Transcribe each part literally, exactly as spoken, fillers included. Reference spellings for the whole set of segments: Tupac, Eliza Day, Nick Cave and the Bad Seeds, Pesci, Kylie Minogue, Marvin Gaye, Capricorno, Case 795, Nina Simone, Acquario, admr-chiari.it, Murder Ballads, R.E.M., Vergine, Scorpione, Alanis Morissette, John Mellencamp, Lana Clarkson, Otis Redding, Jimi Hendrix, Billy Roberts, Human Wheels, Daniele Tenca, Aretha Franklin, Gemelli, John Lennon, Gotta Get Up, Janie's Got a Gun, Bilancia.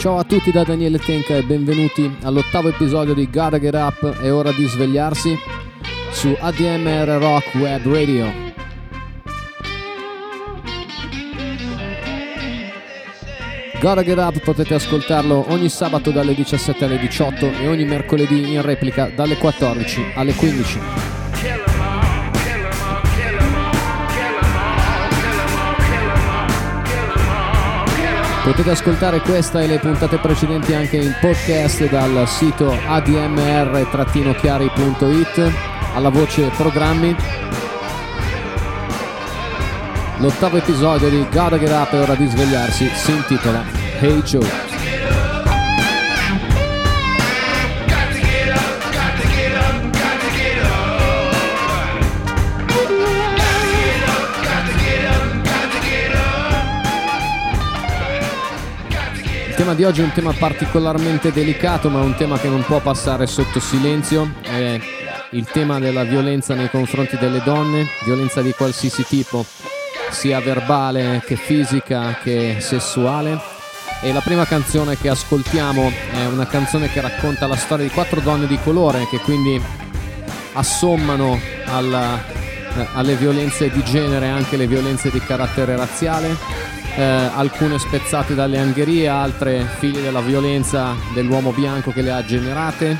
Ciao a tutti da Daniele Tenca e benvenuti all'ottavo episodio di Gotta Get Up, è ora di svegliarsi su A D M R Rock Web Radio. Gotta Get Up potete ascoltarlo ogni sabato dalle diciassette alle diciotto e ogni mercoledì in replica dalle quattordici alle quindici. Potete ascoltare questa e le puntate precedenti anche in podcast dal sito a d m r dash chiari punto i t alla voce programmi. L'ottavo episodio di Gotta Get Up, è ora di svegliarsi, si intitola Hey Joe. Il tema di oggi è un tema particolarmente delicato, ma un tema che non può passare sotto silenzio. È il tema della violenza nei confronti delle donne, violenza di qualsiasi tipo, sia verbale che fisica che sessuale. E la prima canzone che ascoltiamo è una canzone che racconta la storia di quattro donne di colore che quindi assommano alla, eh, alle violenze di genere anche le violenze di carattere razziale. Eh, alcune spezzate dalle angherie, altre figlie della violenza dell'uomo bianco che le ha generate,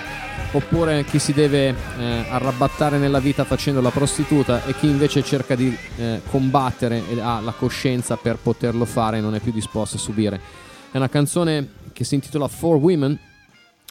oppure chi si deve eh, arrabattare nella vita facendo la prostituta e chi invece cerca di eh, combattere e ha la coscienza per poterlo fare e non è più disposto a subire. È una canzone che si intitola For Women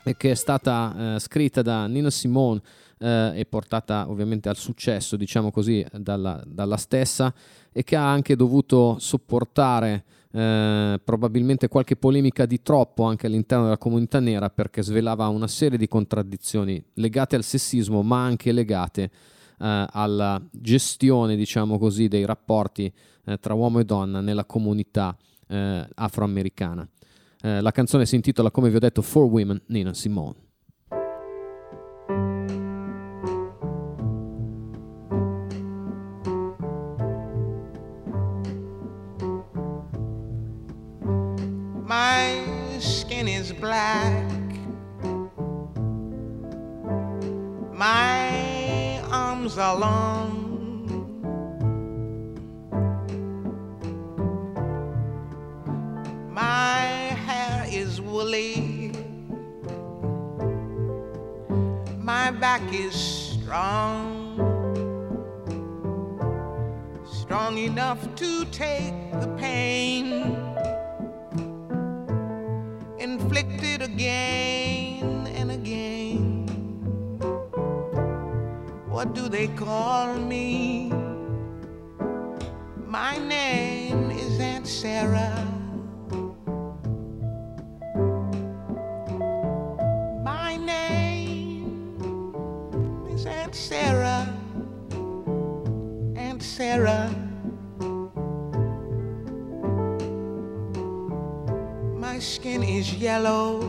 e che è stata eh, scritta da Nina Simone eh, e portata ovviamente al successo, diciamo così, dalla, dalla stessa, e che ha anche dovuto sopportare eh, probabilmente qualche polemica di troppo anche all'interno della comunità nera, perché svelava una serie di contraddizioni legate al sessismo ma anche legate eh, alla gestione, diciamo così, dei rapporti eh, tra uomo e donna nella comunità eh, afroamericana. Eh, la canzone si intitola, come vi ho detto, For Women, Nina Simone. My skin is black, my arms are long, my hair is woolly, my back is strong, strong enough to take the pain inflicted again and again. What do they call me? My name is Aunt Sarah. My name is Aunt Sarah. Aunt Sarah. My skin is yellow,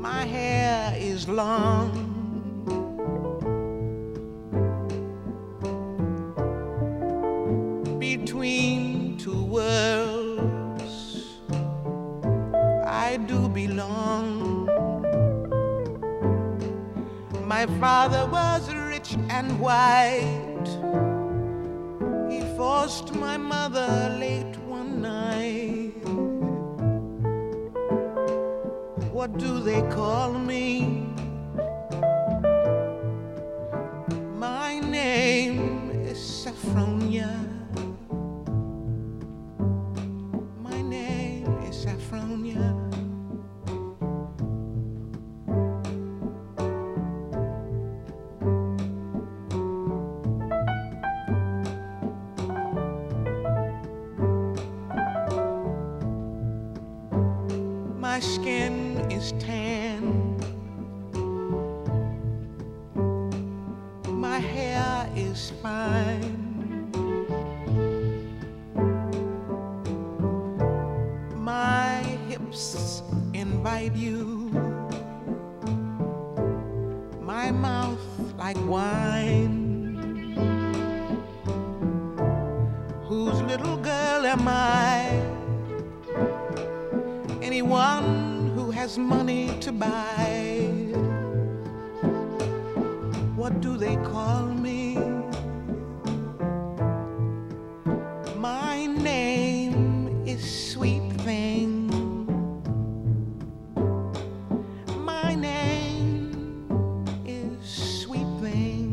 my hair is long, between two worlds I do belong. My father was rich and white, he forced my mother late one night. What do they call me? My name is Saffronia. My name is Saffronia. my skin is tan, my hair is fine, my hips invite you, my mouth like wine. Whose little girl am I? Anyone who has money to buy. What do they call me? My name is Sweet Thing. My name is Sweet Thing.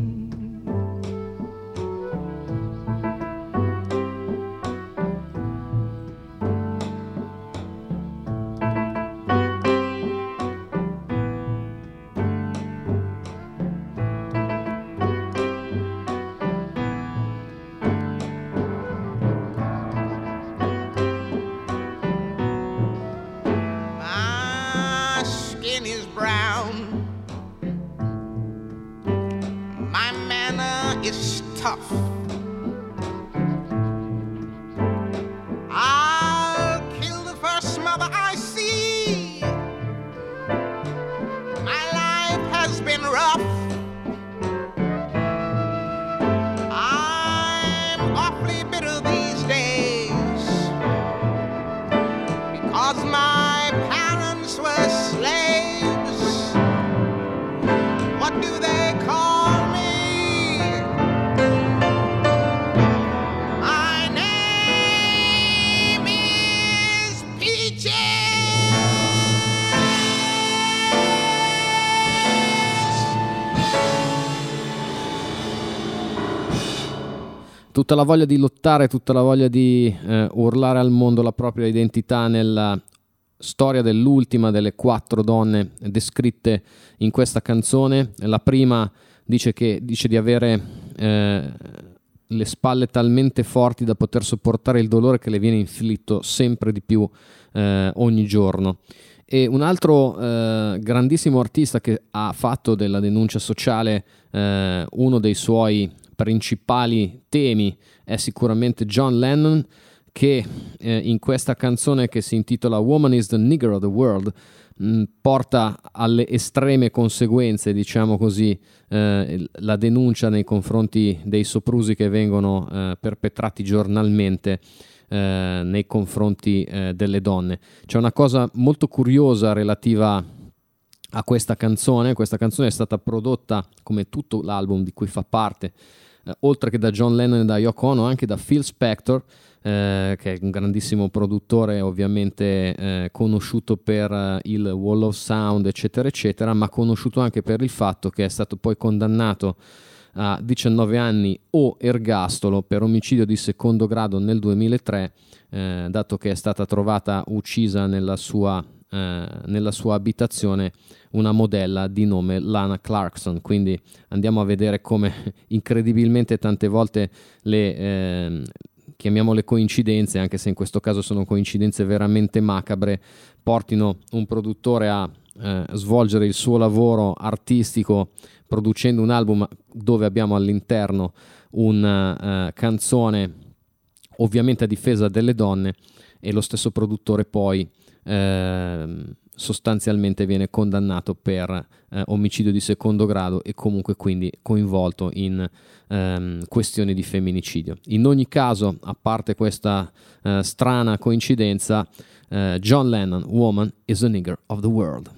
Tutta la voglia di lottare, tutta la voglia di eh, urlare al mondo la propria identità nella storia dell'ultima delle quattro donne descritte in questa canzone. La prima dice, che, dice di avere eh, le spalle talmente forti da poter sopportare il dolore che le viene inflitto sempre di più eh, ogni giorno. E un altro eh, grandissimo artista che ha fatto della denuncia sociale eh, uno dei suoi principali temi è sicuramente John Lennon, che eh, in questa canzone che si intitola Woman is the Nigger of the World mh, porta alle estreme conseguenze, diciamo così, eh, la denuncia nei confronti dei soprusi che vengono eh, perpetrati giornalmente eh, nei confronti eh, delle donne. C'è una cosa molto curiosa relativa a questa canzone. Questa canzone è stata prodotta, come tutto l'album di cui fa parte, eh, oltre che da John Lennon e da Yoko Ono, anche da Phil Spector, eh, che è un grandissimo produttore, ovviamente eh, conosciuto per eh, il Wall of Sound, eccetera eccetera, ma conosciuto anche per il fatto che è stato poi condannato a diciannove anni o ergastolo per omicidio di secondo grado nel duemilatré, eh, dato che è stata trovata uccisa nella sua nella sua abitazione una modella di nome Lana Clarkson. Quindi andiamo a vedere come incredibilmente tante volte le eh, chiamiamole coincidenze, anche se in questo caso sono coincidenze veramente macabre, portino un produttore a eh, svolgere il suo lavoro artistico producendo un album dove abbiamo all'interno una eh, canzone ovviamente a difesa delle donne, e lo stesso produttore poi Eh, sostanzialmente viene condannato per eh, omicidio di secondo grado e comunque quindi coinvolto in ehm, questioni di femminicidio. In ogni caso, a parte questa eh, strana coincidenza, eh, John Lennon, Woman is a Nigger of the World.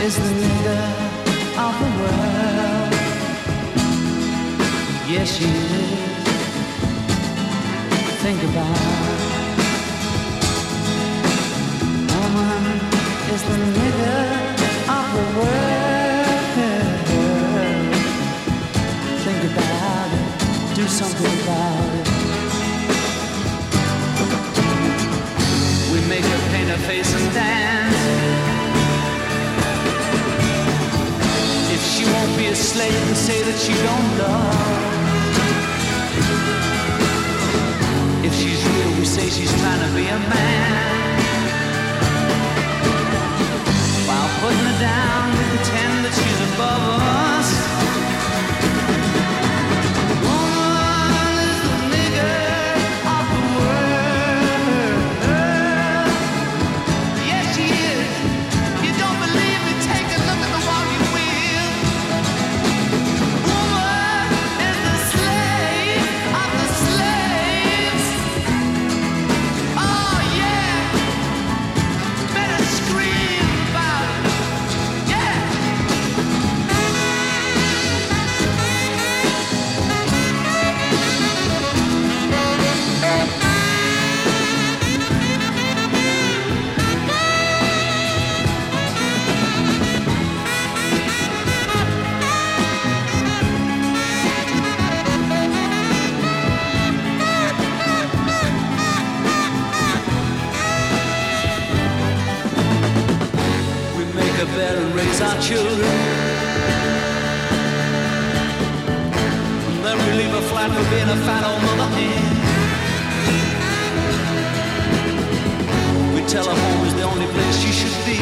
Is the leader of the world. Yes, she is. Think about it. Woman is the leader of the world. Think about it. Do something about it. We make her paint her face and dance. slave and say that you don't love. If she's real, we say she's trying to be a man. While putting her down, we pretend that she's above us. Our children, and then we leave her flat for being a fat old mother hen. We tell her home is the only place she should be.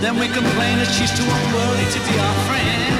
Then we complain that she's too unworthy to be our friend.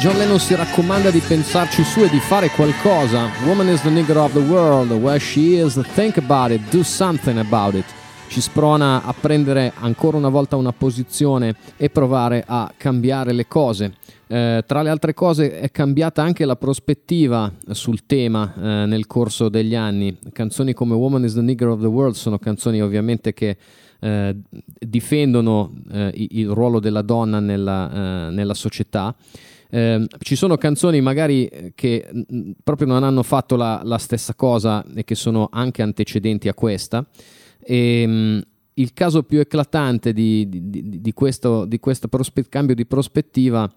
John Lennon si raccomanda di pensarci su e di fare qualcosa. Woman is the nigger of the world, where she is, think about it, do something about it. Ci sprona a prendere ancora una volta una posizione e provare a cambiare le cose. Eh, tra le altre cose è cambiata anche la prospettiva sul tema eh, nel corso degli anni. Canzoni come Woman is the nigger of the world sono canzoni ovviamente che eh, difendono eh, il ruolo della donna nella, eh, nella società. Eh, ci sono canzoni magari che mh, proprio non hanno fatto la, la stessa cosa e che sono anche antecedenti a questa e, mh, il caso più eclatante di, di, di questo, di questo prospe- cambio di prospettiva,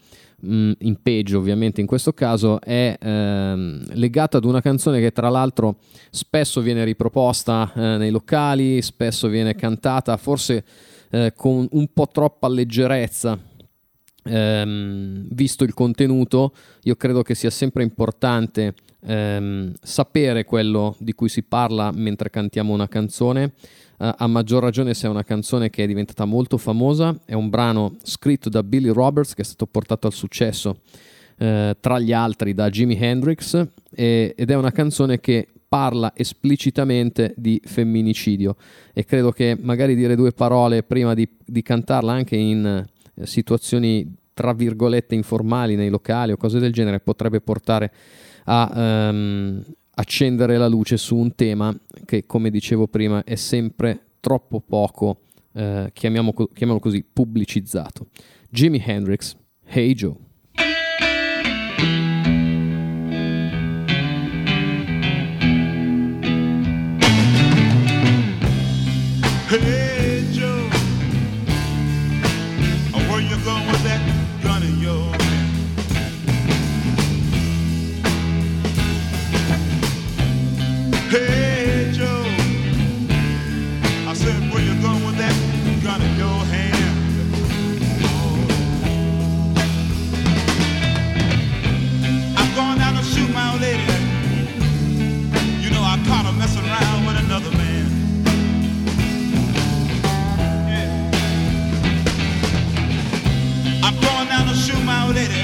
mh, in peggio ovviamente in questo caso, è ehm, legato ad una canzone che tra l'altro spesso viene riproposta eh, nei locali, spesso viene cantata forse eh, con un po' troppa leggerezza, ehm, visto il contenuto. Io credo che sia sempre importante ehm, sapere quello di cui si parla mentre cantiamo una canzone, a maggior ragione se è una canzone che è diventata molto famosa. È un brano scritto da Billy Roberts che è stato portato al successo eh, tra gli altri da Jimi Hendrix, e, ed è una canzone che parla esplicitamente di femminicidio, e credo che magari dire due parole prima di, di cantarla anche in eh, situazioni tra virgolette informali nei locali o cose del genere potrebbe portare a... Ehm, accendere la luce su un tema che, come dicevo prima, è sempre troppo poco, eh, chiamiamo co- chiamiamolo così, pubblicizzato. Jimi Hendrix, Hey Joe. Hey Joe, where you going with that gun of yours? Hey Joe, I said where you going with that gun in your hand? I'm going out to shoot my old lady. You know I caught her messing around with another man. Yeah. I'm going out to shoot my old lady.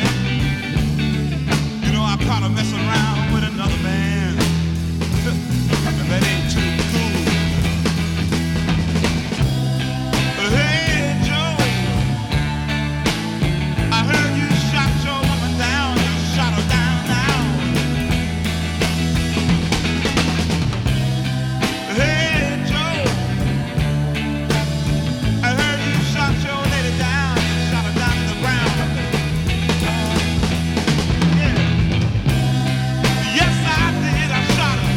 You know I caught her messing around with another man. That ain't too cool. But hey Joe, I heard you shot your woman down. You shot her down now. Hey Joe, I heard you shot your lady down. You shot her down to the ground. Yeah. Yes I did, I shot her.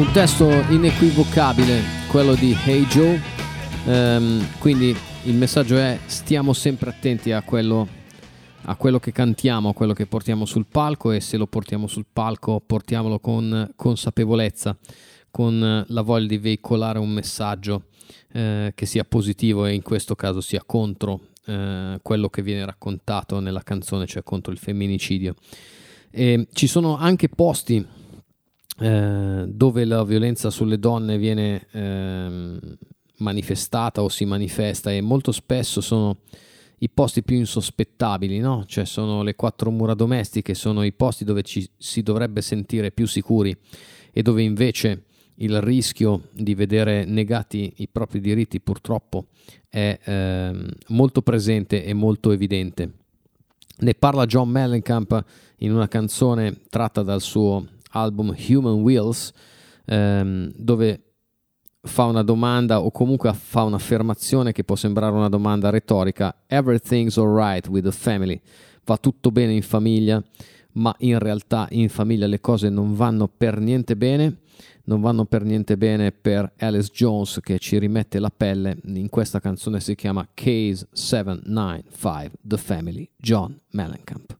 Un testo inequivocabile, quello di Hey Joe, ehm, quindi il messaggio è: stiamo sempre attenti a quello, a quello che cantiamo, a quello che portiamo sul palco, e se lo portiamo sul palco portiamolo con consapevolezza, con la voglia di veicolare un messaggio eh, che sia positivo e in questo caso sia contro eh, quello che viene raccontato nella canzone, cioè contro il femminicidio. E ci sono anche posti Eh, dove la violenza sulle donne viene eh, manifestata o si manifesta, e molto spesso sono i posti più insospettabili, no? Cioè sono le quattro mura domestiche, sono i posti dove ci si dovrebbe sentire più sicuri e dove invece il rischio di vedere negati i propri diritti purtroppo è eh, molto presente e molto evidente. Ne parla John Mellencamp in una canzone tratta dal suo album Human Wheels, ehm, dove fa una domanda, o comunque fa un'affermazione che può sembrare una domanda retorica: everything's alright with the family, va tutto bene in famiglia, ma in realtà in famiglia le cose non vanno per niente bene, non vanno per niente bene per Alice Jones, che ci rimette la pelle in questa canzone, si chiama Case seven nine five, The Family, John Mellencamp.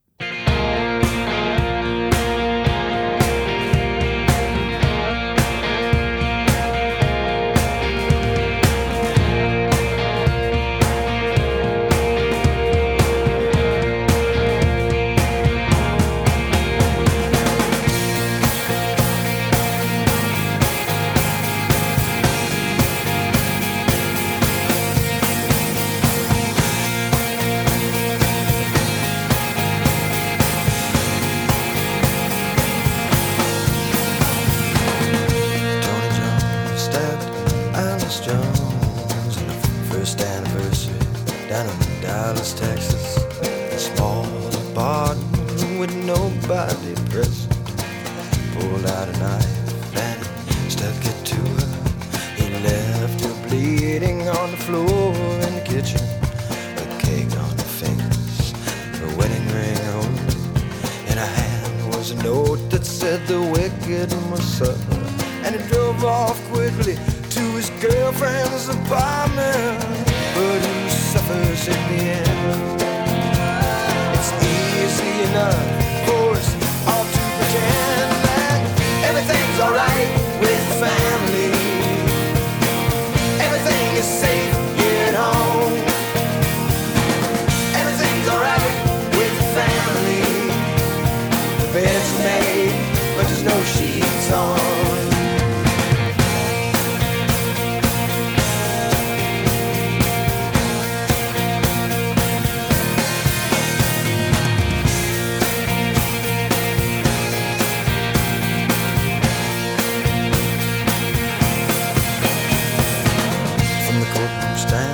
Safe.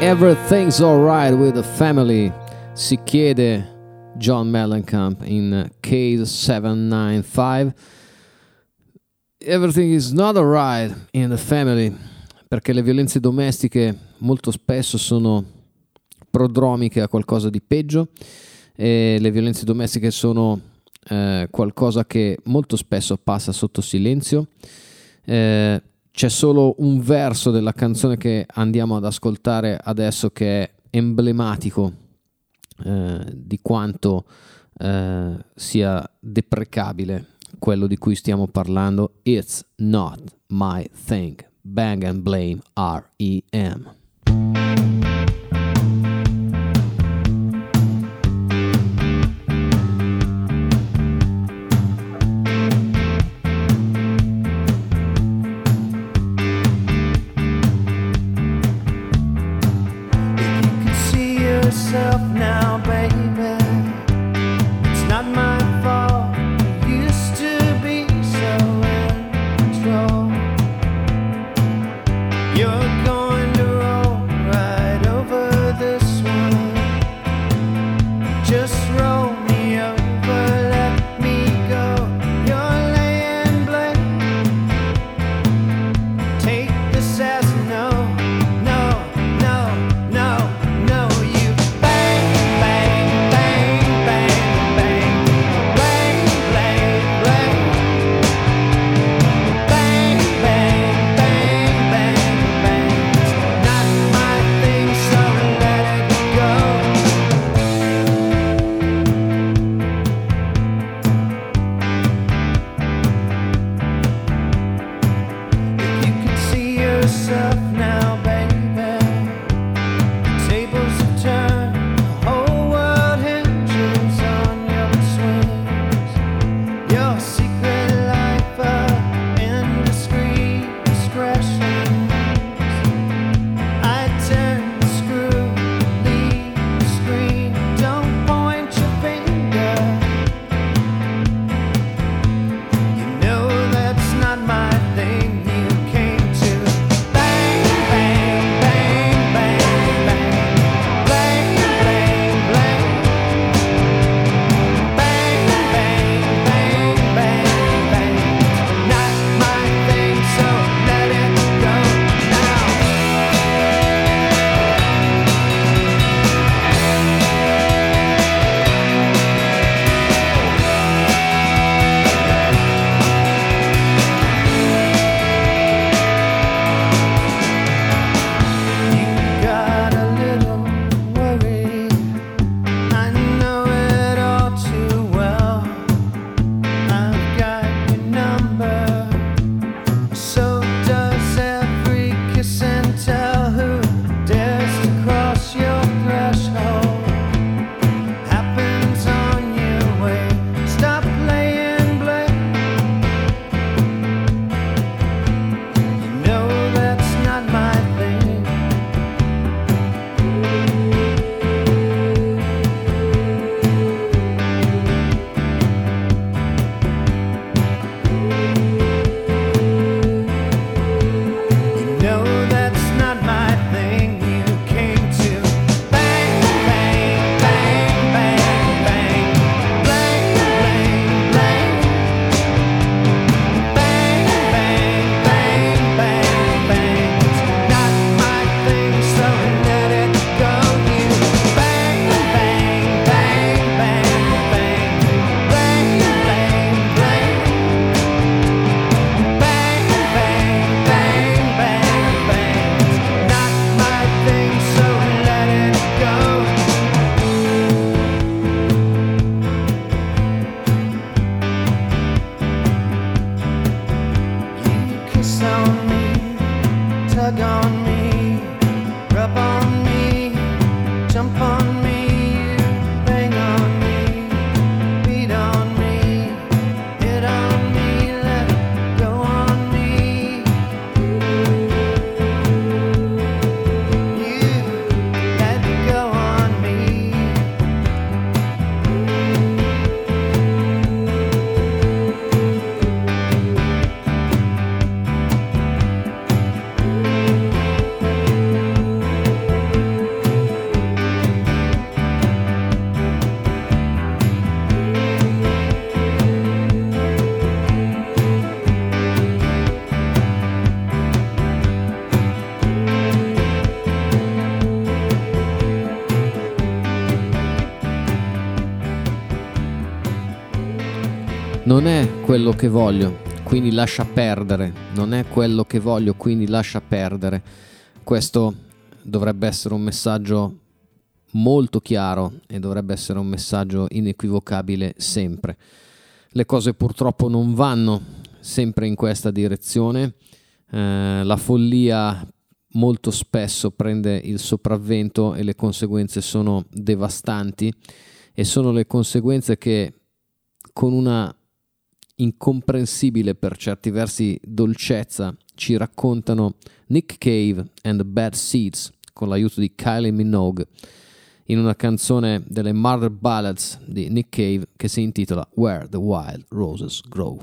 Everything's Alright with the Family, si chiede John Mellencamp in Case seven ninety-five. Everything is not alright in the family, perché le violenze domestiche molto spesso sono prodromiche a qualcosa di peggio, e le violenze domestiche sono eh, qualcosa che molto spesso passa sotto silenzio. eh, C'è solo un verso della canzone che andiamo ad ascoltare adesso che è emblematico eh, di quanto eh, sia deprecabile quello di cui stiamo parlando. It's Not My Thing, Bang and Blame, R E M Now, baby, it's not my fault. You used to be so in control. You're going to roll tug on me, rub on me, jump on me, you bang on me, beat on me, hit on me, let it go on me. You let it go on me. Non è quello che voglio, quindi lascia perdere. Non è quello che voglio, quindi lascia perdere. Questo dovrebbe essere un messaggio molto chiaro e dovrebbe essere un messaggio inequivocabile sempre. Le cose purtroppo non vanno sempre in questa direzione. Eh, la follia molto spesso prende il sopravvento e le conseguenze sono devastanti, e sono le conseguenze che con una incomprensibile, per certi versi, dolcezza ci raccontano Nick Cave and the Bad Seeds con l'aiuto di Kylie Minogue in una canzone delle Murder Ballads di Nick Cave che si intitola Where the Wild Roses Grow.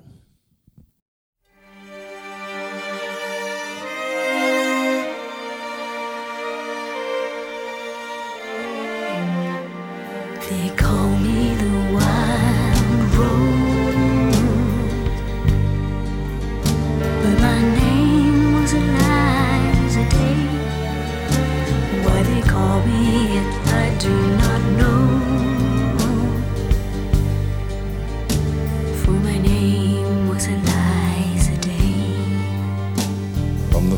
They call me the wild rose, but my name was Eliza Day. Why they call me it, I do not know, for my name was Eliza Day. From the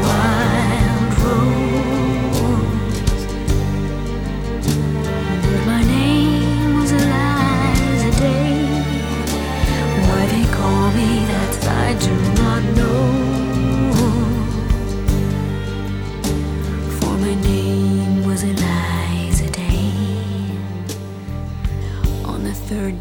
I do not know, for my name was Eliza Day. On the third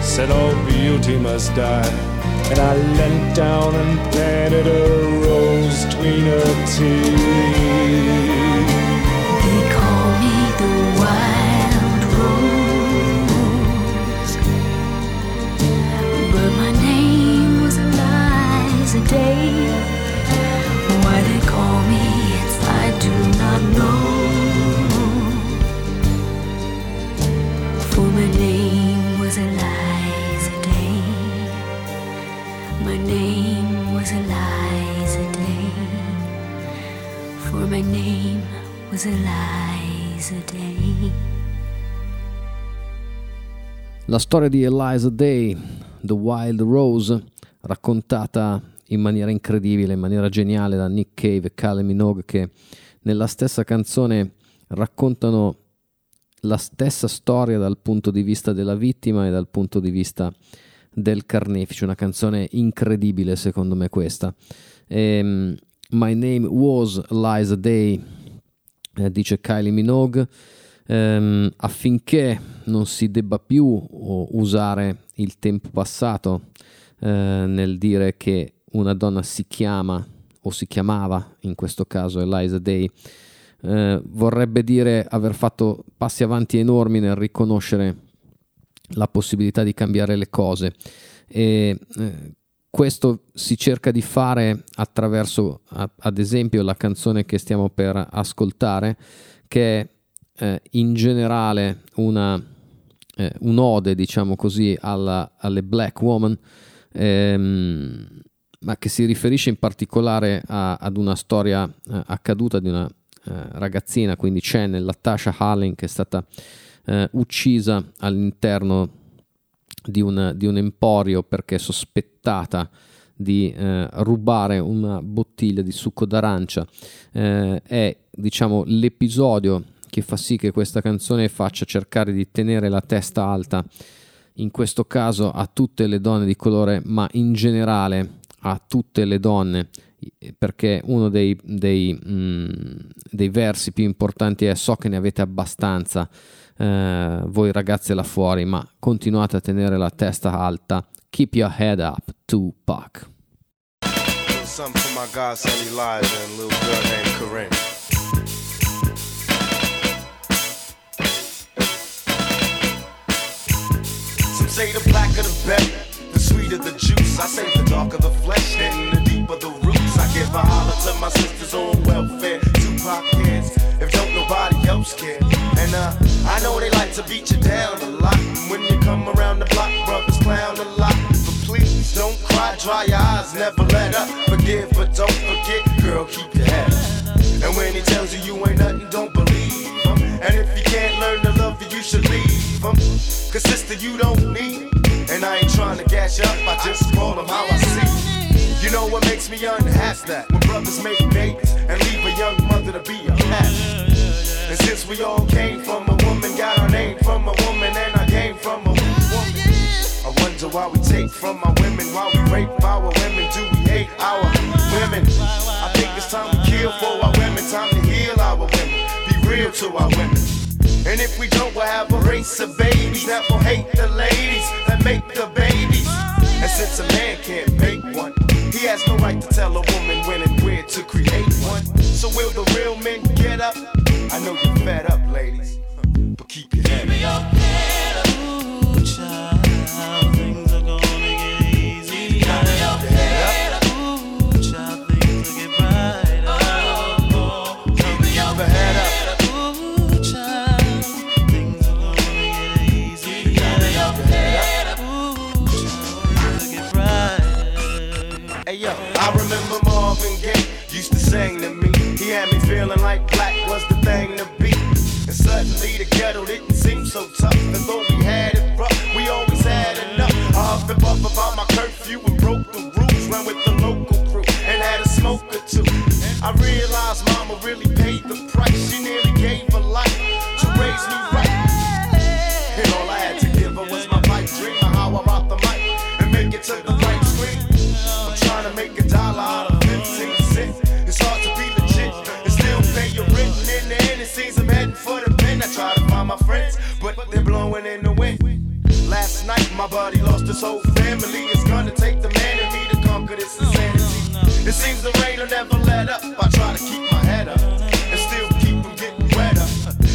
said all beauty must die, and I leant down and planted a rose between her teeth. La storia di Eliza Day, The Wild Rose, raccontata in maniera incredibile, in maniera geniale da Nick Cave e Kylie Minogue, che nella stessa canzone raccontano la stessa storia dal punto di vista della vittima e dal punto di vista del carnefice. Una canzone incredibile secondo me questa. ehm, My Name Was Eliza Day, eh, dice Kylie Minogue, ehm, affinché non si debba più usare il tempo passato eh, nel dire che una donna si chiama o si chiamava, in questo caso Eliza Day, eh, vorrebbe dire aver fatto passi avanti enormi nel riconoscere la possibilità di cambiare le cose, e eh, questo si cerca di fare attraverso a, ad esempio la canzone che stiamo per ascoltare, che è eh, in generale una eh, un'ode, diciamo così, alla, alle black woman, ehm, ma che si riferisce in particolare a, ad una storia eh, accaduta di una eh, ragazzina quindicenne, Latasha Harlins, che è stata Uh, uccisa all'interno di, una, di un emporio perché sospettata di uh, rubare una bottiglia di succo d'arancia. Uh, è, diciamo, l'episodio che fa sì che questa canzone faccia cercare di tenere la testa alta, in questo caso a tutte le donne di colore, ma in generale a tutte le donne, perché uno dei, dei, mh, dei versi più importanti è: so che ne avete abbastanza, Uh, voi ragazze là fuori, ma continuate a tenere la testa alta. Keep your head up, Tupac. Something for my godson Eliza and little girl named Corinne. Some say the blacker the berry, the sweeter the juice. I say the darker the flesh, and the deeper the roots. I give a holler to my sisters on welfare. Tupac kids, if don't nobody else care. And uh, I know they like to beat you down a lot. When you come around the block, brothers clown a lot. But please don't cry, dry your eyes, never let up. Forgive but don't forget, girl, keep your head up. And when he tells you you ain't nothing, don't believe him. And if you can't learn to love you, you should leave him. Cause sister, you don't need. And I ain't trying to gas you up, I just call them how I see. You know what makes me unhappy? That when brothers make babies and leave a young mother to be a cat. And since we all came from a woman, got our name from a woman, and I came from a woman. I wonder why we take from our women, why we rape our women, do we hate our women? I think it's time to kill for our women, time to heal our women, be real to our women. And if we don't, we'll have a race of babies that will hate the ladies that make the babies. And since a man can't make one, he has no right to tell a woman when and where to create one. So will the real men get up? I know you're fed up, ladies, but keep your head up. Keep your head up, ooh, child, things are gonna get easy. Keep your head up, ooh, child, things will get brighter. Oh, oh, keep your head up, ooh, child, things are gonna get easy. Keep your head up, ooh, child, things will get brighter. Hey yo, I remember Marvin Gaye used to sing to me. He had me feeling like black was the thing to be. And suddenly the ghetto didn't seem so tough. And though we had it rough, we always had enough. I huffed and puffed about my curfew and broke the rules. Ran with the local crew and had a smoke or two. I realized mama really paid the price. She nearly gave her life to raise me right. And all I had to give her was my pipe dream of how I rocked the mic and make it to the right screen. I'm trying to make a dollar out of fifteen cents. It's hard to be legit and still pay your rent. And in the end it seems I'm heading for the pen. I try to find my friends, but they're blowing in the wind. Last night my buddy lost his whole family. It's gonna take the man in me to conquer this insanity. It seems the rain will never let up. I try to keep my head up and still keep from getting wetter.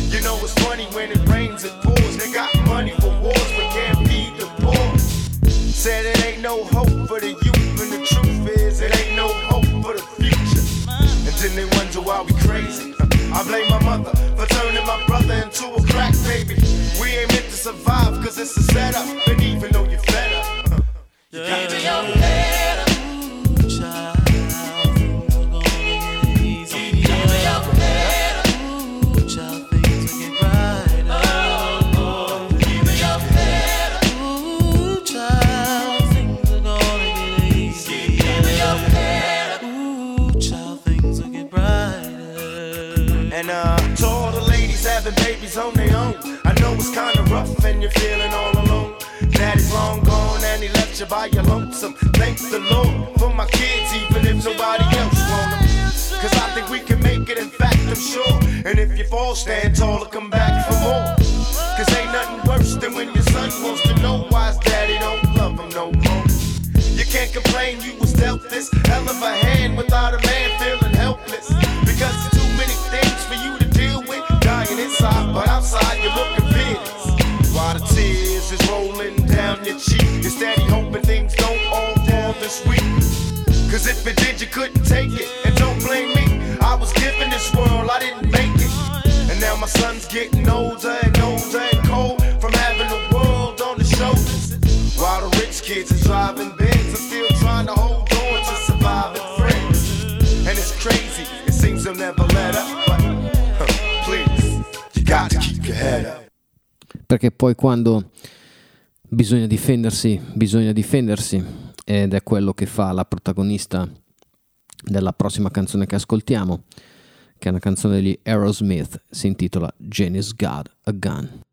You know it's funny when it rains it pours. They got money for wars but can't feed the poor. Said it ain't no hope for the youth, and the truth is it ain't no hope for the future. And they wonder why we crazy. I blame my mother for turning my brother into a crack baby. We ain't meant to survive cause it's a setup. And even though you're fed up, you got to your head up. Ooh, child, things are gonna get easy. Keep your head up. Ooh, child, things will get the babies on their own. I know it's kinda rough and you're feeling all alone. Daddy's long gone and he left you by your lonesome. Thank the Lord for my kids, even if nobody else want them. Cause I think we can make it, in fact I'm sure. And if you fall, stand tall or come back for more. Cause ain't nothing worse than when your son wants to know why his daddy don't love him no more. You can't complain you was dealt this hell of a hand without a man feeling helpless. Because there's too many things for you to deal with. Dying inside, but outside you're looking fierce. While the tears is rolling down your cheek, it's daddy hoping things don't all fall this week. Cause if it did, you couldn't take it. And don't blame me, I was given this world, I didn't make it. And now my son's getting older and older and cold from having the world on his shoulders. While the rich kids are driving Benz, I'm still trying to hold on to surviving friends. And it's crazy, it seems they'll never let up. But huh, please, you got to keep your head up. Perché poi quando bisogna difendersi, bisogna difendersi. Ed è quello che fa la protagonista della prossima canzone che ascoltiamo, che è una canzone degli Aerosmith, si intitola Jenny's Got a Gun.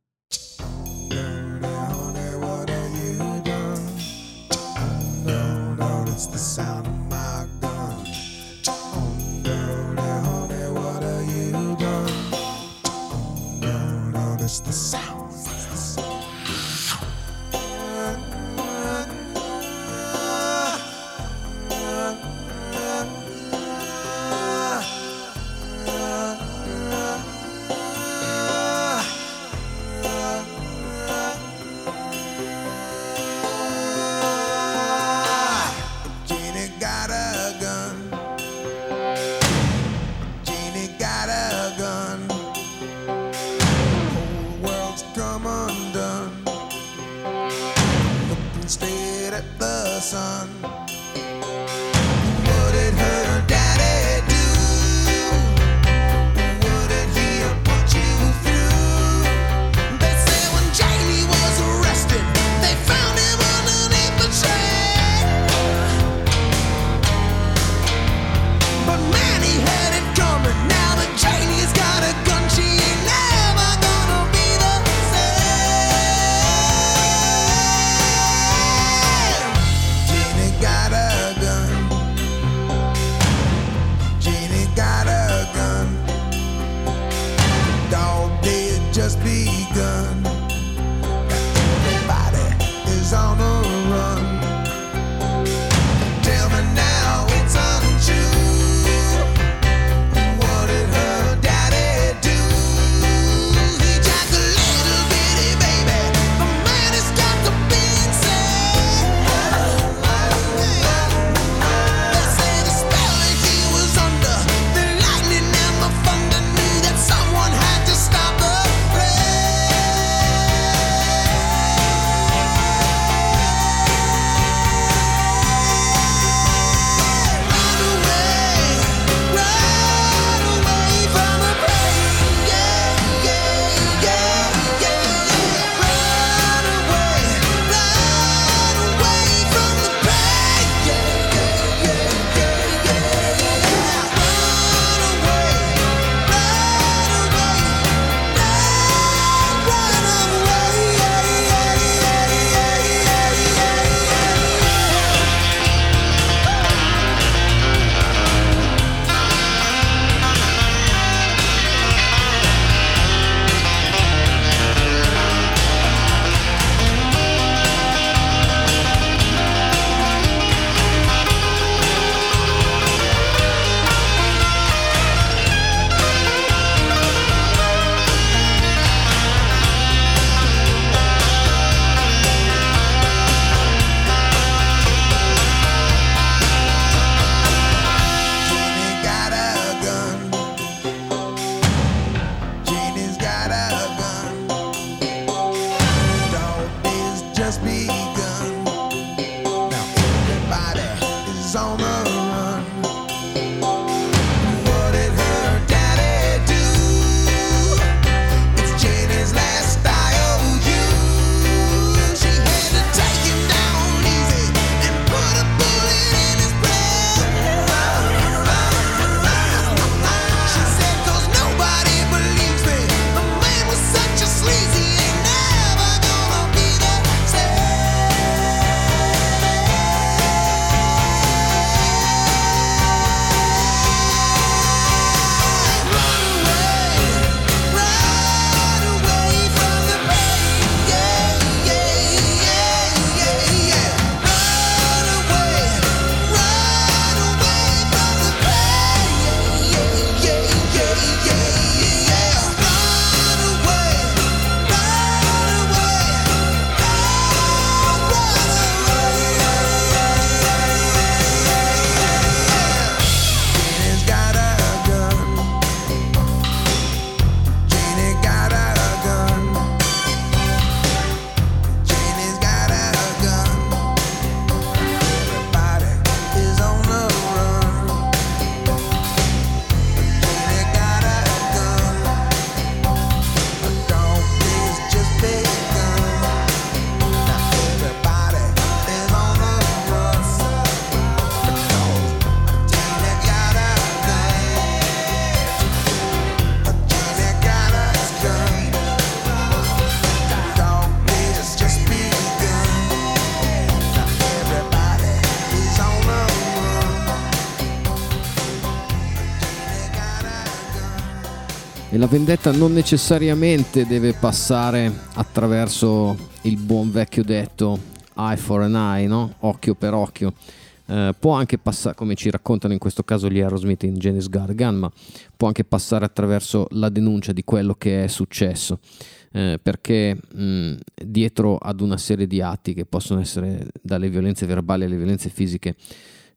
e la vendetta non necessariamente deve passare attraverso il buon vecchio detto eye for an eye, no? Occhio per occhio. Eh, può anche passare, come ci raccontano in questo caso gli Aerosmith in Jane's Gargan, ma può anche passare attraverso la denuncia di quello che è successo, eh, perché mh, dietro ad una serie di atti che possono essere dalle violenze verbali alle violenze fisiche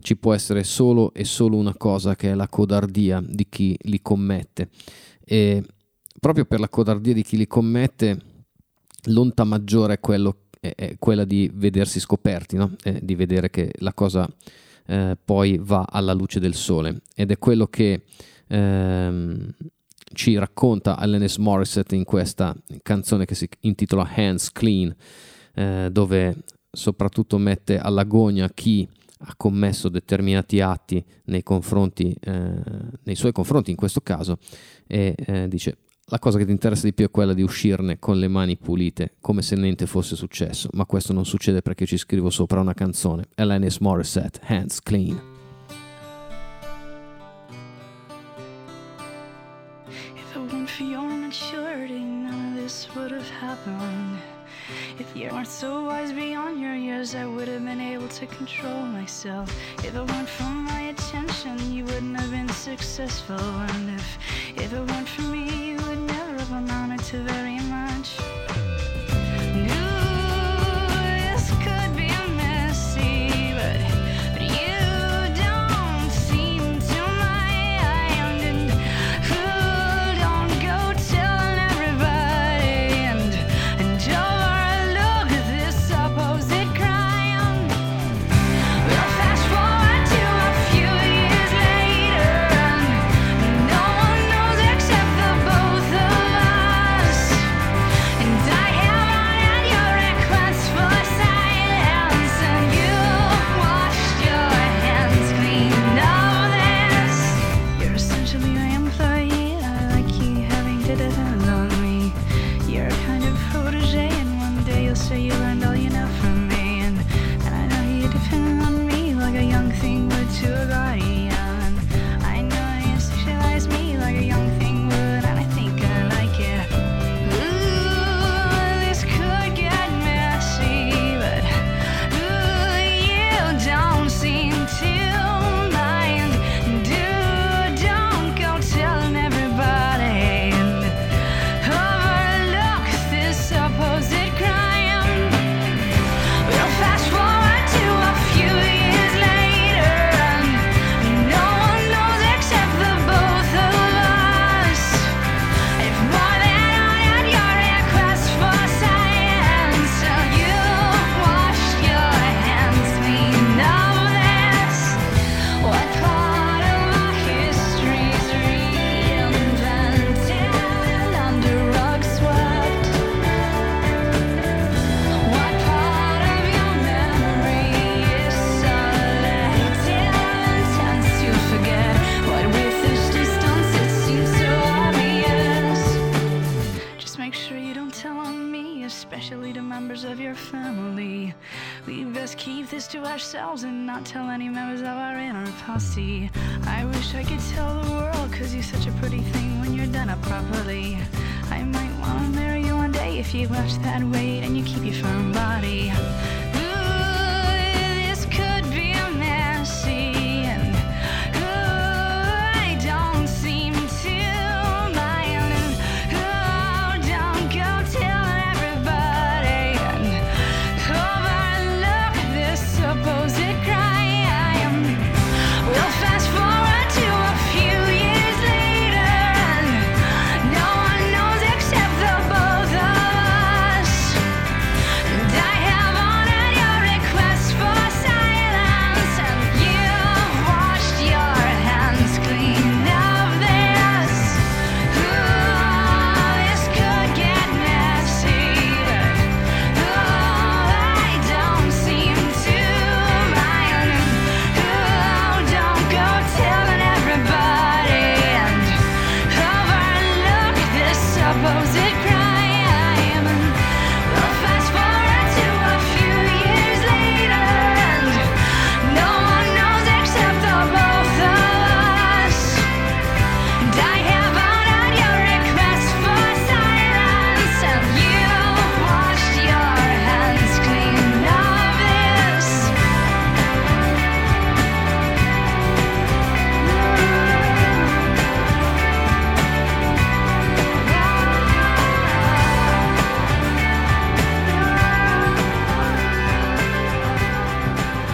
ci può essere solo e solo una cosa, che è la codardia di chi li commette, e proprio per la codardia di chi li commette l'onta maggiore è quello è quella di vedersi scoperti, no? Eh, di vedere che la cosa eh, poi va alla luce del sole, ed è quello che ehm, ci racconta Alanis Morissette in questa canzone che si intitola Hands Clean, eh, dove soprattutto mette all'agonia chi ha commesso determinati atti nei confronti eh, nei suoi confronti in questo caso, e eh, dice: la cosa che ti interessa di più è quella di uscirne con le mani pulite, come se niente fosse successo, ma questo non succede perché ci scrivo sopra una canzone. Alanis Morissette, Hands Clean. If it weren't for your maturity, none of this would have happened. If you weren't so wise beyond your years, I would have been able to control myself. If it weren't for my attention, you wouldn't have been successful. And if, if it weren't for me, you would never have amounted to very much.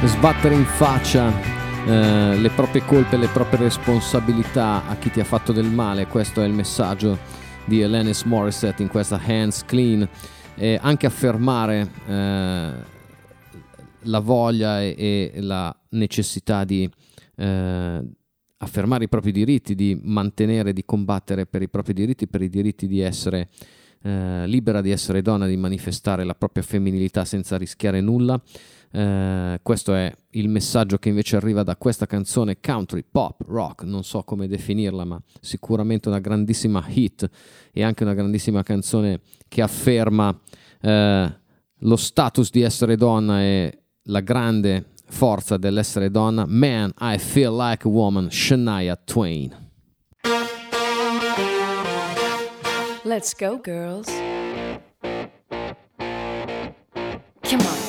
sbattere in faccia eh, le proprie colpe, le proprie responsabilità a chi ti ha fatto del male. Questo è il messaggio di Alanis Morissette in questa Hands Clean, e anche affermare eh, la voglia e, e la necessità di eh, affermare i propri diritti, di mantenere, di combattere per i propri diritti, per i diritti di essere eh, libera, di essere donna, di manifestare la propria femminilità senza rischiare nulla. Eh, questo è il messaggio che invece arriva da questa canzone country, pop, rock, non so come definirla, ma sicuramente una grandissima hit e anche una grandissima canzone che afferma eh, lo status di essere donna e la grande forza dell'essere donna. Man, I Feel Like a Woman, Shania Twain. Let's go, girls. Come on.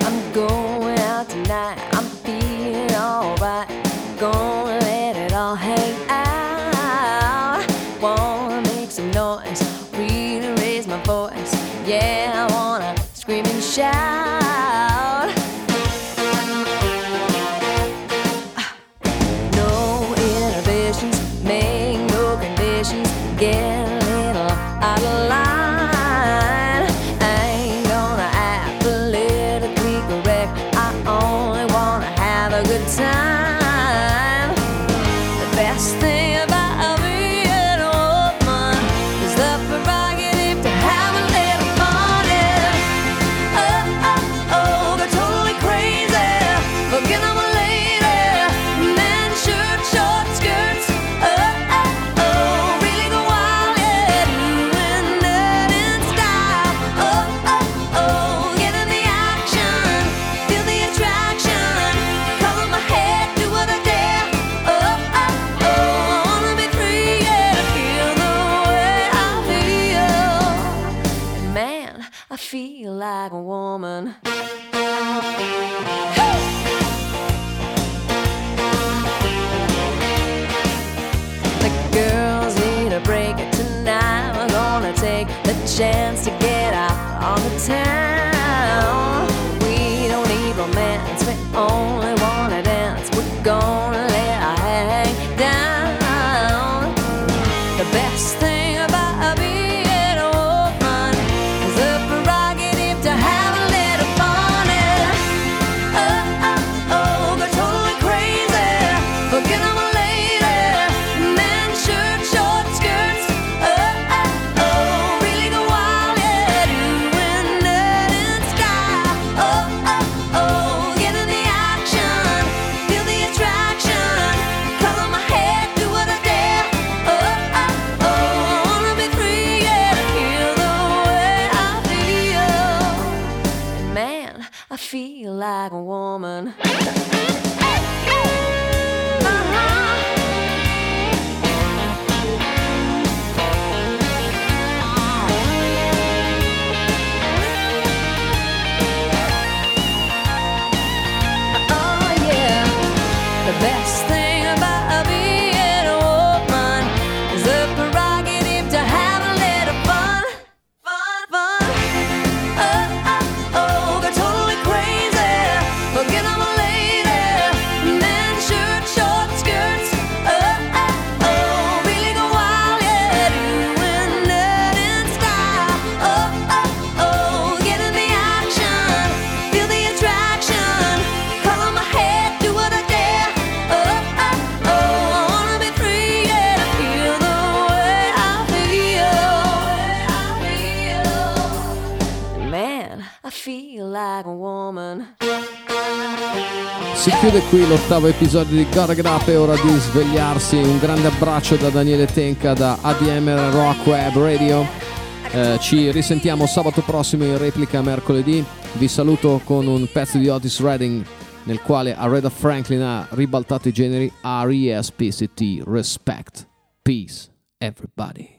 I'm going out tonight. I'm feeling alright. Gonna let it all hang out. Wanna make some noise. Really raise my voice. Yeah, I wanna scream and shout. No inhibitions, make no conditions, get a little out of line. I ain't gonna act politically correct, I only wanna have a good time. The best thing about being a woman is the prerogative to have a little fun. Yeah. Oh, oh, oh, they're totally crazy, looking at my lady, men shoot short skirts. Oh, oh, oh, really go wild, yeah, doing that in style. Oh, oh, oh, get in the action, feel the attraction, color my head, do what I dare. Oh, oh, oh, I wanna be free, yeah, feel the way I feel. And man, I feel like a woman. The girls need a break tonight. We're gonna take the chance to get out on the town. We don't need romance, we only wanna dance. We're gonna let our hang down. The best thing about being a woman is the prerogative to have a little fun. Yeah. Oh, oh, oh, they're totally crazy, looking at my lady, men shoot short skirts. Oh, oh, oh, really go wild, yeah, doing that in style. Oh, oh, oh, get in the action, feel the attraction, color my head, do what I dare. Oh, oh, oh, I wanna be free, yeah, feel the way I feel. And man, I feel like a woman. Oh yeah, the best thing about being a woman is the prerogative to have a little fun, fun, fun. Oh, oh, oh, they're totally crazy, looking at my lady, men shoot short skirts. Oh, oh, oh, really go wild, yeah, doing that in style. Oh, oh, oh, get in the action, feel the attraction, color my head, do what I dare. Oh, oh, oh, I wanna be free, yeah, feel the way I feel. Man, I feel like a woman. Si chiude qui l'ottavo episodio di Gotta Get Up, è ora di svegliarsi. Un grande abbraccio da Daniele Tenca, da A D M R Rock Web Radio. Eh, ci risentiamo sabato prossimo in replica mercoledì. Vi saluto con un pezzo di Otis Redding nel quale Aretha Franklin ha ribaltato i generi. R E S P C T, Respect, Peace, Everybody.